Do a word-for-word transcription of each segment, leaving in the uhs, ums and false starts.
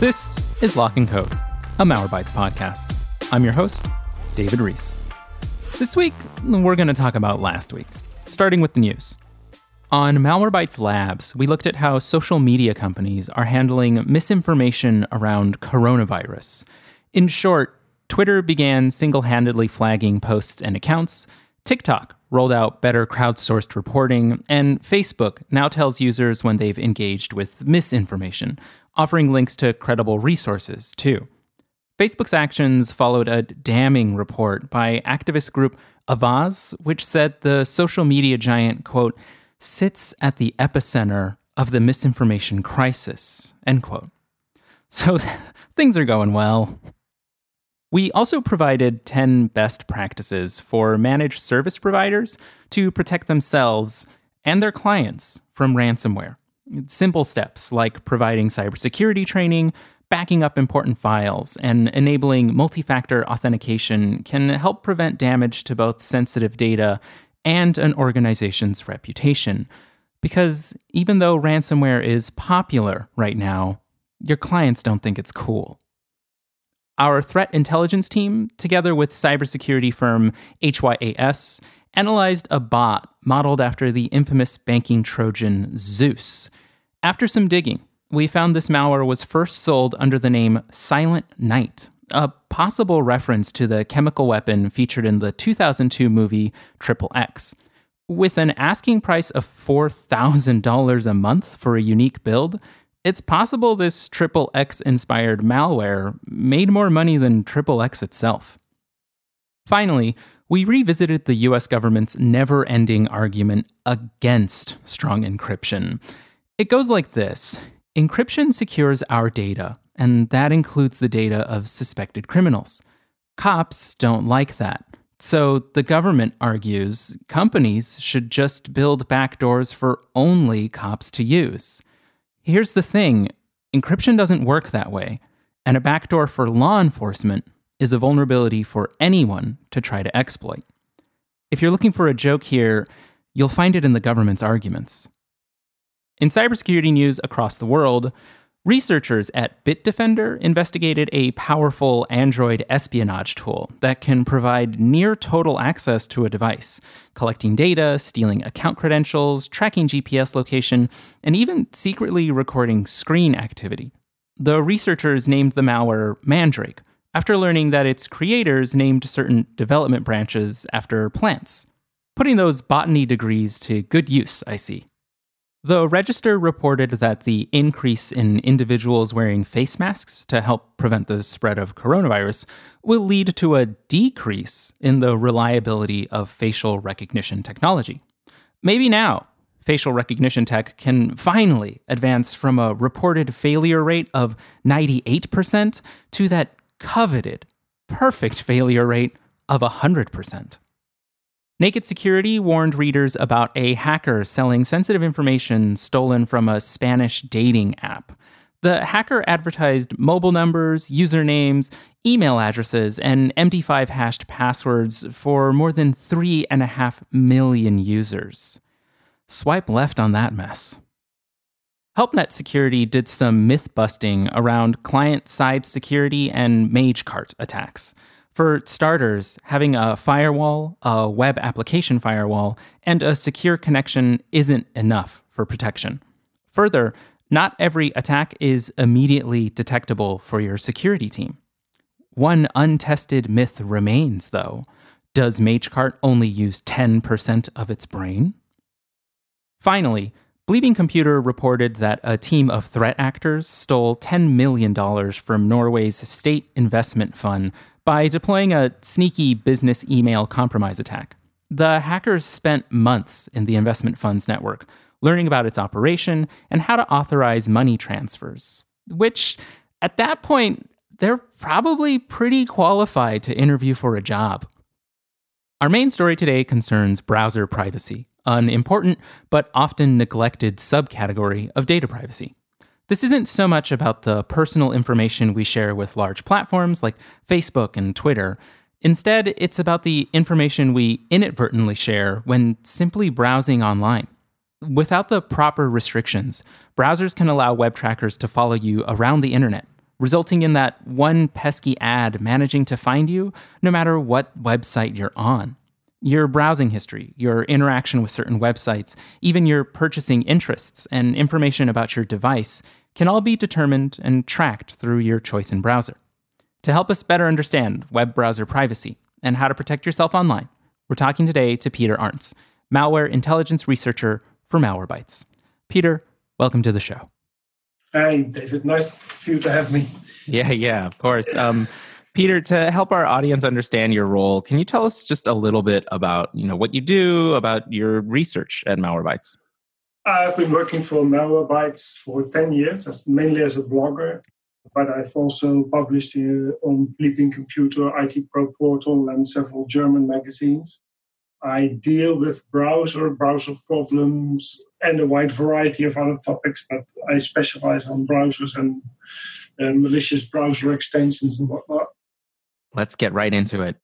This is Lock and Code, a Malwarebytes podcast. I'm your host, David Reese. This week, we're going to talk about last week, starting with the news. On Malwarebytes Labs, we looked at how social media companies are handling misinformation around coronavirus. In short, Twitter began single-handedly flagging posts and accounts, TikTok rolled out better crowdsourced reporting, and Facebook now tells users when they've engaged with misinformation, offering links to credible resources, too. Facebook's actions followed a damning report by activist group Avaaz, which said the social media giant, quote, sits at the epicenter of the misinformation crisis, end quote. So things are going well. We also provided ten best practices for managed service providers to protect themselves and their clients from ransomware. Simple steps like providing cybersecurity training, backing up important files, and enabling multi-factor authentication can help prevent damage to both sensitive data and an organization's reputation. Because even though ransomware is popular right now, your clients don't think it's cool. Our threat intelligence team, together with cybersecurity firm H Y A S, analyzed a bot modeled after the infamous banking Trojan Zeus. After some digging, we found this malware was first sold under the name Silent Night, a possible reference to the chemical weapon featured in the two thousand two movie Triple X. With an asking price of four thousand dollars a month for a unique build, it's possible this Triple X-inspired malware made more money than Triple X itself. Finally, we revisited the U S government's never-ending argument against strong encryption. It goes like this. Encryption secures our data, and that includes the data of suspected criminals. Cops don't like that. So the government argues companies should just build backdoors for only cops to use. Here's the thing, encryption doesn't work that way, and a backdoor for law enforcement is a vulnerability for anyone to try to exploit. If you're looking for a joke here, you'll find it in the government's arguments. In cybersecurity news across the world, researchers at Bitdefender investigated a powerful Android espionage tool that can provide near-total access to a device, collecting data, stealing account credentials, tracking G P S location, and even secretly recording screen activity. The researchers named the malware Mandrake, after learning that its creators named certain development branches after plants. Putting those botany degrees to good use, I see. The Register reported that the increase in individuals wearing face masks to help prevent the spread of coronavirus will lead to a decrease in the reliability of facial recognition technology. Maybe now, facial recognition tech can finally advance from a reported failure rate of ninety-eight percent to that coveted, perfect failure rate of one hundred percent. Naked Security warned readers about a hacker selling sensitive information stolen from a Spanish dating app. The hacker advertised mobile numbers, usernames, email addresses, and M D five hashed passwords for more than three and a half million users. Swipe left on that mess. HelpNet Security did some myth-busting around client-side security and MageCart attacks. For starters, having a firewall, a web application firewall, and a secure connection isn't enough for protection. Further, not every attack is immediately detectable for your security team. One untested myth remains, though. Does MageCart only use ten percent of its brain? Finally, Bleeping Computer reported that a team of threat actors stole ten million dollars from Norway's state investment fund by deploying a sneaky business email compromise attack. The hackers spent months in the investment fund's network, learning about its operation and how to authorize money transfers, which, at that point, they're probably pretty qualified to interview for a job. Our main story today concerns browser privacy, an important but often neglected subcategory of data privacy. This isn't so much about the personal information we share with large platforms like Facebook and Twitter. Instead, it's about the information we inadvertently share when simply browsing online. Without the proper restrictions, browsers can allow web trackers to follow you around the internet, resulting in that one pesky ad managing to find you no matter what website you're on. Your browsing history, your interaction with certain websites, even your purchasing interests and information about your device can all be determined and tracked through your choice in browser. To help us better understand web browser privacy and how to protect yourself online, we're talking today to Peter Arntz, malware intelligence researcher for Malwarebytes. Peter, welcome to the show. Hi, David. Nice for you to have me. Yeah, yeah, of course. Um, Peter, to help our audience understand your role, can you tell us just a little bit about you know what you do, about your research at Malwarebytes? I've been working for Malwarebytes for ten years, as mainly as a blogger, but I've also published uh, on Bleeping Computer, I T Pro Portal, and several German magazines. I deal with browser, browser problems, and a wide variety of other topics, but I specialize on browsers and uh, malicious browser extensions and whatnot. Let's get right into it.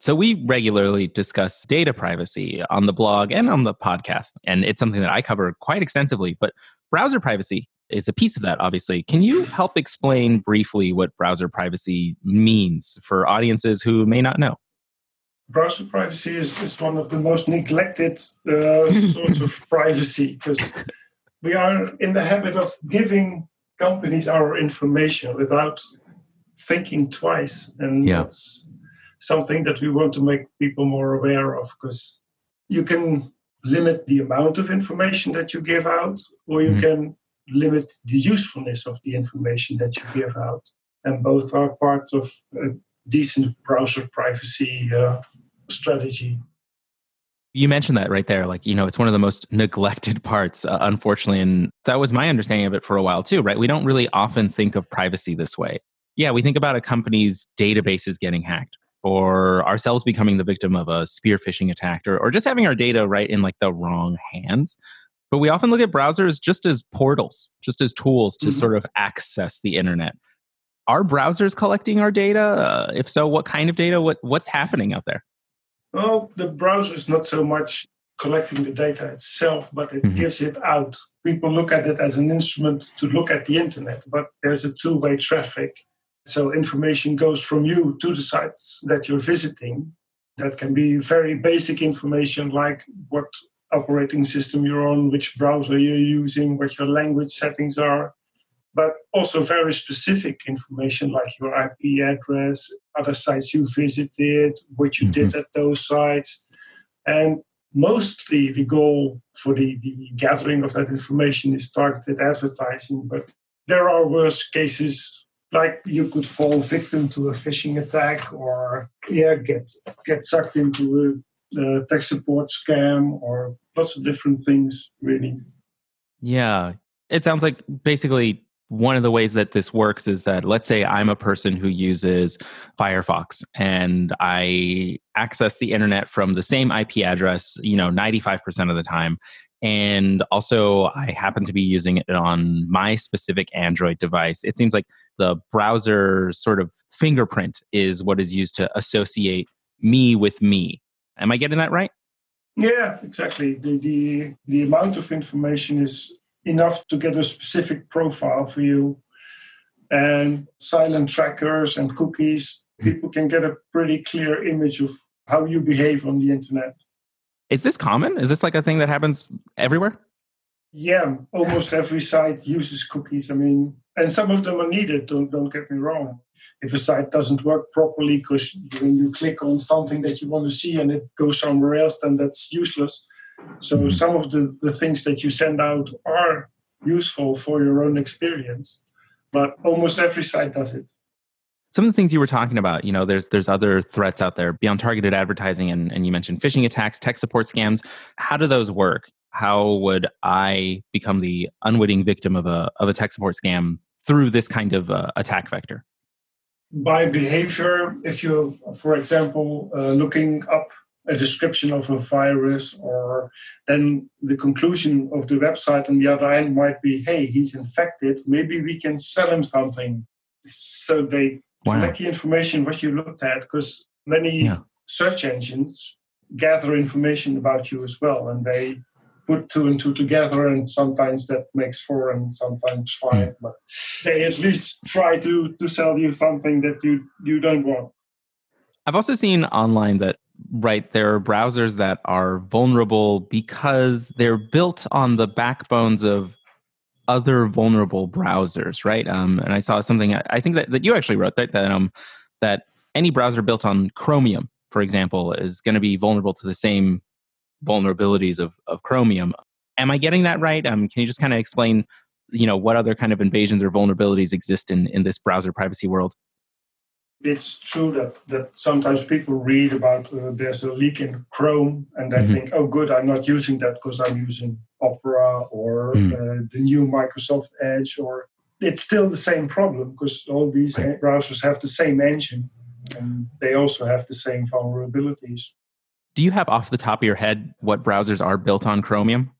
So we regularly discuss data privacy on the blog and on the podcast, and it's something that I cover quite extensively, but browser privacy is a piece of that, obviously. Can you help explain briefly what browser privacy means for audiences who may not know? Browser privacy is, is one of the most neglected uh, sorts of privacy, because we are in the habit of giving companies our information without thinking twice. And yeah. That's something that we want to make people more aware of, because you can limit the amount of information that you give out, or you mm-hmm. can limit the usefulness of the information that you give out. And both are part of a decent browser privacy uh, strategy. You mentioned that right there. Like, you know, it's one of the most neglected parts, uh, unfortunately. And that was my understanding of it for a while too, right? We don't really often think of privacy this way. Yeah, we think about a company's databases getting hacked, or ourselves becoming the victim of a spear phishing attack, or, or just having our data right in like the wrong hands. But we often look at browsers just as portals, just as tools to mm-hmm. sort of access the internet. Are browsers collecting our data? Uh, if so, what kind of data? What What's happening out there? Well, the browser is not so much collecting the data itself, but it mm-hmm. gives it out. People look at it as an instrument to look at the internet, but there's a two-way traffic. So information goes from you to the sites that you're visiting. That can be very basic information like what operating system you're on, which browser you're using, what your language settings are, but also very specific information like your I P address, other sites you visited, what you mm-hmm. did at those sites. And mostly the goal for the, the gathering of that information is targeted advertising. But there are worse cases, like you could fall victim to a phishing attack or yeah, get, get sucked into a, a tech support scam or lots of different things, really. Yeah, it sounds like basically one of the ways that this works is that, let's say I'm a person who uses Firefox and I access the internet from the same I P address, you know, ninety-five percent of the time. And also I happen to be using it on my specific Android device. It seems like the browser sort of fingerprint is what is used to associate me with me. Am I getting that right? Yeah, exactly. The, the, the amount of information is enough to get a specific profile for you. And silent trackers and cookies, people can get a pretty clear image of how you behave on the internet. Is this common? Is this like a thing that happens everywhere? Yeah, almost every site uses cookies. I mean, and some of them are needed, don't, don't get me wrong. If a site doesn't work properly because when you click on something that you want to see and it goes somewhere else, then that's useless. So some of the, the things that you send out are useful for your own experience, but almost every site does it. Some of the things you were talking about, you know, there's there's other threats out there beyond targeted advertising, and, and you mentioned phishing attacks, tech support scams. How do those work? How would I become the unwitting victim of a of a tech support scam through this kind of uh, attack vector? By behavior, if you're, for example, uh, looking up a description of a virus, or then the conclusion of the website on the other end might be, hey, he's infected, maybe we can sell him something. So they wow. collect the information, what you looked at, because many yeah. search engines gather information about you as well, and they put two and two together, and sometimes that makes four and sometimes five. But they at least try to, to sell you something that you, you don't want. I've also seen online that, right, there are browsers that are vulnerable because they're built on the backbones of other vulnerable browsers, right? Um, and I saw something, I think that, that you actually wrote, right? That, um, that any browser built on Chromium, for example, is going to be vulnerable to the same vulnerabilities of, of Chromium. Am I getting that right? Um, can you just kind of explain, you know, what other kind of invasions or vulnerabilities exist in, in this browser privacy world? It's true that, that sometimes people read about uh, there's a leak in Chrome and they mm-hmm. think, oh, good, I'm not using that because I'm using Opera or mm-hmm. uh, the new Microsoft Edge. Or it's still the same problem because all these right. browsers have the same engine and they also have the same vulnerabilities. Do you have off the top of your head what browsers are built on Chromium?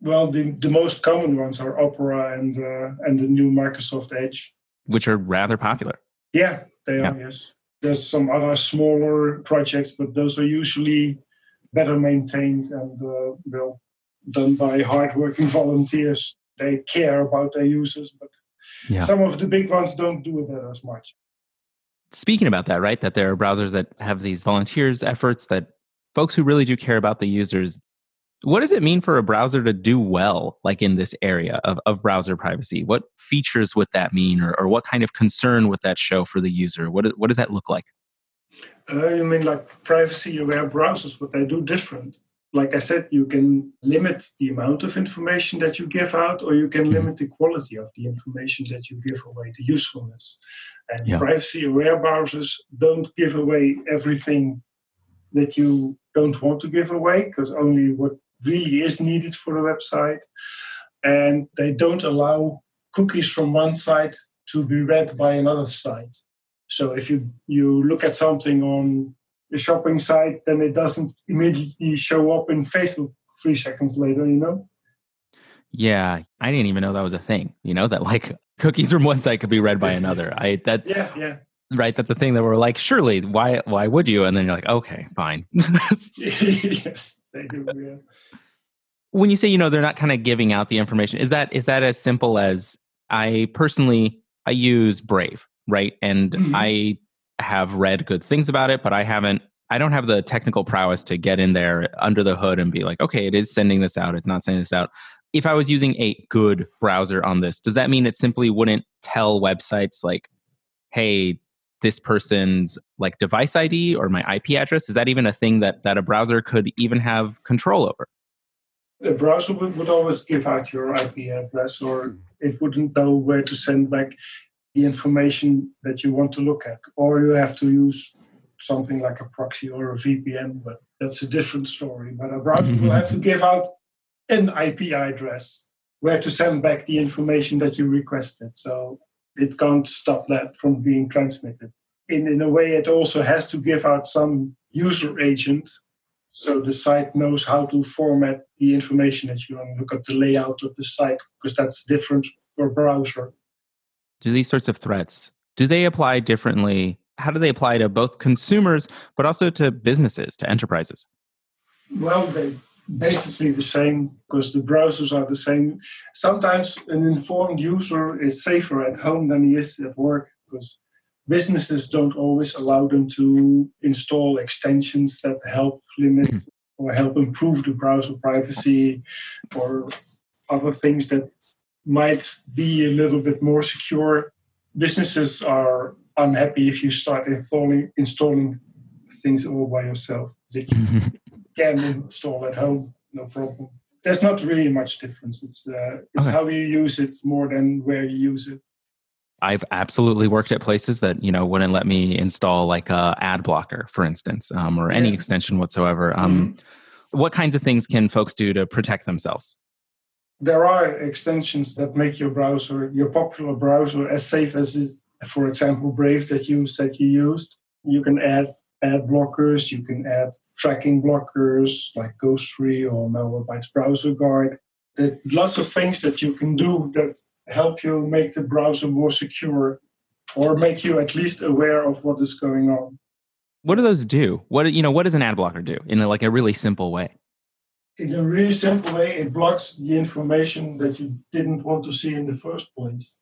Well, the, the most common ones are Opera and uh, and the new Microsoft Edge. Which are rather popular. Yeah, they yeah. are, yes. There's some other smaller projects, but those are usually better maintained and uh, well done by hardworking volunteers. They care about their users, but yeah. some of the big ones don't do that as much. Speaking about that, right, that there are browsers that have these volunteers efforts, that folks who really do care about the users. What does it mean for a browser to do well, like in this area of, of browser privacy? What features would that mean, or, or what kind of concern would that show for the user? What, what does that look like? Uh, you mean like privacy-aware browsers, but they do different. Like I said, you can limit the amount of information that you give out, or you can limit the quality of the information that you give away, the usefulness. And yeah. privacy-aware browsers don't give away everything that you don't want to give away, because only what really is needed for the website. And they don't allow cookies from one site to be read by another site. So if you, you look at something on a shopping site, then it doesn't immediately show up in Facebook three seconds later, you know? Yeah, I didn't even know that was a thing, you know, that like cookies from one site could be read by another. I that Yeah, yeah. Right, that's a thing that we're like, surely, why why would you? And then you're like, okay, fine. Yes, they do, yeah. When you say, you know, they're not kind of giving out the information, is that is that as simple as, I personally, I use Brave, right? And mm-hmm. I have read good things about it, but I haven't, I don't have the technical prowess to get in there under the hood and be like, okay, it is sending this out, it's not sending this out. If I was using a good browser on this, does that mean it simply wouldn't tell websites like, hey, this person's like device I D or my I P address? Is that even a thing that, that a browser could even have control over? The browser would, would always give out your I P address, or it wouldn't know where to send back the information that you want to look at. Or you have to use something like a proxy or a V P N, but that's a different story. But a browser mm-hmm. will have to give out an I P address where to send back the information that you requested. So it can't stop that from being transmitted. In, in a way, it also has to give out some user agent, so the site knows how to format the information that you want. Look at the layout of the site, because that's different for browser. Do these sorts of threats, do they apply differently? How do they apply to both consumers, but also to businesses, to enterprises? Well, they basically the same, because the browsers are the same. Sometimes an informed user is safer at home than he is at work, because businesses don't always allow them to install extensions that help limit mm-hmm. or help improve the browser privacy, or other things that might be a little bit more secure. Businesses are unhappy if you start installing, installing things all by yourself. Mm-hmm. Can install at home, no problem. There's not really much difference. It's, uh, it's okay. How you use it more than where you use it. I've absolutely worked at places that, you know, wouldn't let me install like a ad blocker, for instance, um, or any yeah. extension whatsoever. Um, mm-hmm. What kinds of things can folks do to protect themselves? There are extensions that make your browser, your popular browser, as safe as, it, for example, Brave that you said you used. You can add ad blockers, you can add tracking blockers like Ghostery or Malwarebytes Browser Guard. There are lots of things that you can do that help you make the browser more secure, or make you at least aware of what is going on. What do those do? What, you know, what does an ad blocker do in a, like a really simple way? in a really simple way, it blocks the information that you didn't want to see in the first place.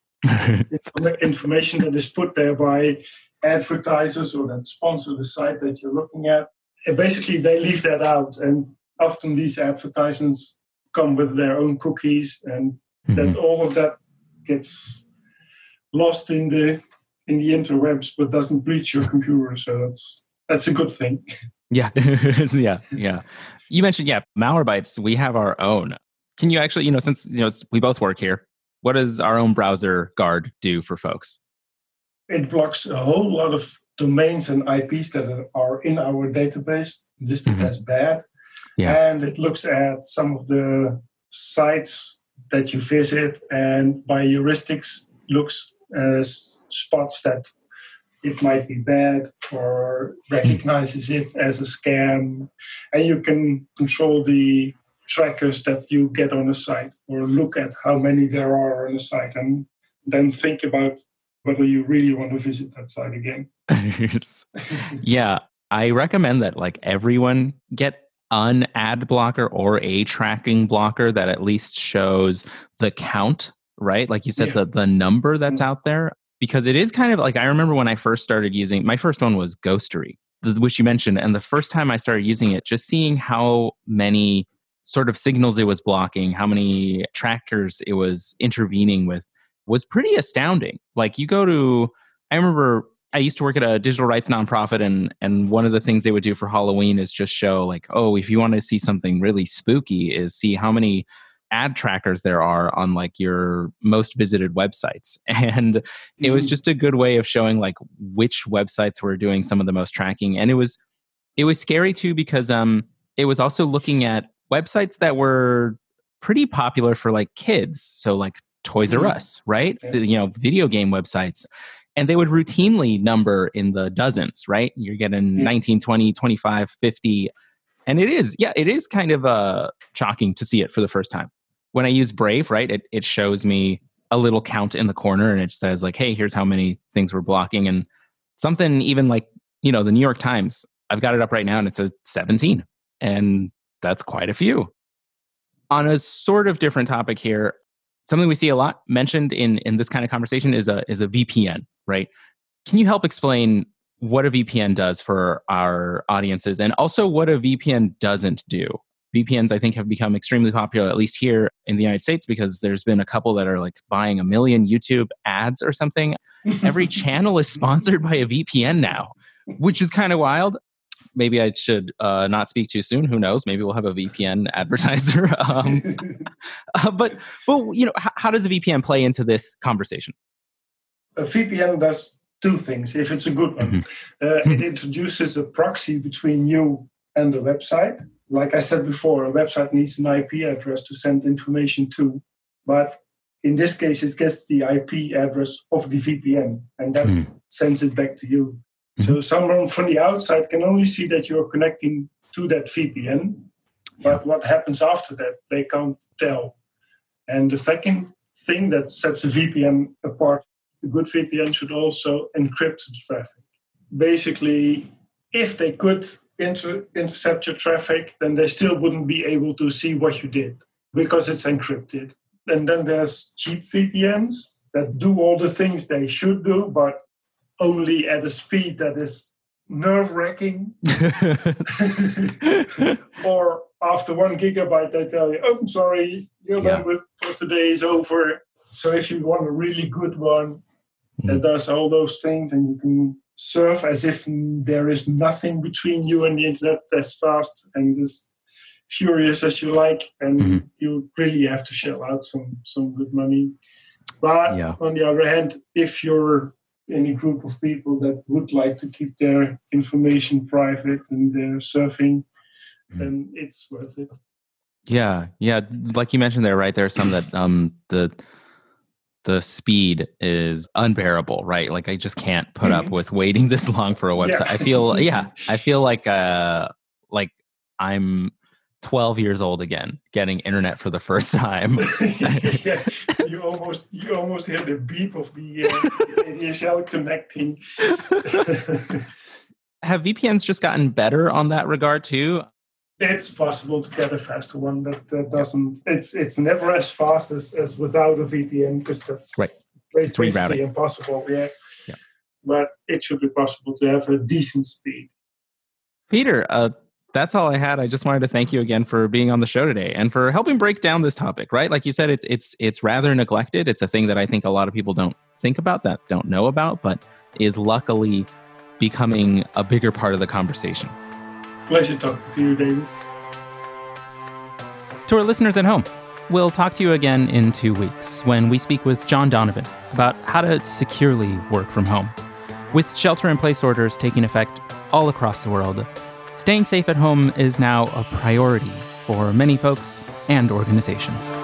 Information that is put there by advertisers or that sponsor the site that you're looking at. And basically, they leave that out. And often these advertisements come with their own cookies, and mm-hmm. that all of that gets lost in the in the interwebs, but doesn't breach your computer. So that's that's a good thing. Yeah, yeah, yeah. You mentioned yeah, Malwarebytes. We have our own. Can you actually, you know, since you know we both work here, what does our own browser guard do for folks? It blocks a whole lot of domains and I Ps that are in our database listed mm-hmm. as bad. Yeah. And it looks at some of the sites that you visit, and by heuristics looks as spots that it might be bad or recognizes it as a scam. And you can control the trackers that you get on a site, or look at how many there are on a site, and then think about whether you really want to visit that site again. Yeah, I recommend that like everyone get an ad blocker or a tracking blocker that at least shows the count, right? Like you said, yeah. the, the number that's mm-hmm. out there, because it is kind of like, I remember when I first started using, my first one was Ghostery, which you mentioned. And the first time I started using it, just seeing how many sort of signals it was blocking, how many trackers it was intervening with was pretty astounding. Like you go to, I remember I used to work at a digital rights nonprofit, and and one of the things they would do for Halloween is just show like, oh, if you want to see something really spooky is see how many ad trackers there are on like your most visited websites. And it was just a good way of showing like which websites were doing some of the most tracking. And it was it was scary too, because um it was also looking at websites that were pretty popular for like kids. So like Toys R Us, right? You know, video game websites. And they would routinely number in the dozens, right? You're getting nineteen, twenty, twenty-five, fifty. And it is, yeah, it is kind of uh, shocking to see it for the first time. When I use Brave, right, it, it shows me a little count in the corner, and it says like, hey, here's how many things we're blocking. And something even like, you know, the New York Times, I've got it up right now and it says seventeen. And that's quite a few. On a sort of different topic here, something we see a lot mentioned in, in this kind of conversation is a is a V P N, right? Can you help explain what a V P N does for our audiences, and also what a V P N doesn't do? V P Ns, I think, have become extremely popular, at least here in the United States, because there's been a couple that are like buying a million YouTube ads or something. Every channel is sponsored by a V P N now, which is kind of wild. Maybe I should uh, not speak too soon. Who knows? Maybe we'll have a V P N advertiser. Um, uh, but, but you know, h- how does a V P N play into this conversation? A V P N does two things, if it's a good one. Mm-hmm. Uh, mm-hmm. It introduces a proxy between you and the website. Like I said before, a website needs an I P address to send information to. But in this case, it gets the I P address of the V P N, and that mm-hmm. sends it back to you. So someone from the outside can only see that you're connecting to that V P N, but yeah. what happens after that, they can't tell. And the second thing that sets a V P N apart, a good V P N should also encrypt the traffic. Basically, if they could inter- intercept your traffic, then they still wouldn't be able to see what you did because it's encrypted. And then there's cheap V P Ns that do all the things they should do, but only at a speed that is nerve-wracking. Or after one gigabyte, they tell you, oh, I'm sorry, your yeah. bandwidth for today is over. So if you want a really good one mm. that does all those things, and you can surf as if there is nothing between you and the internet, as fast and just furious as you like, and mm-hmm. you really have to shell out some, some good money. But yeah. on the other hand, if you're any group of people that would like to keep their information private and they're surfing, mm-hmm. then it's worth it. Yeah, yeah. Like you mentioned there, right? There are some that um, the the speed is unbearable, right? Like I just can't put mm-hmm. up with waiting this long for a website. Yeah. I feel, yeah, I feel like uh, like I'm twelve years old again, getting internet for the first time. yeah, you almost you almost hear the beep of the uh, A D S L connecting. Have V P Ns just gotten better on that regard too? It's possible to get a faster one, but that doesn't. It's it's never as fast as, as without a V P N, because that's right. It's basically impossible. Yeah. yeah, but it should be possible to have a decent speed. Peter, uh, that's all I had. I just wanted to thank you again for being on the show today and for helping break down this topic. Right, like you said, it's it's it's rather neglected. It's a thing that I think a lot of people don't think about, that don't know about, but is luckily becoming a bigger part of the conversation. Pleasure talking to you, David. To our listeners at home, we'll talk to you again in two weeks when we speak with John Donovan about how to securely work from home. With shelter-in-place orders taking effect all across the world, staying safe at home is now a priority for many folks and organizations.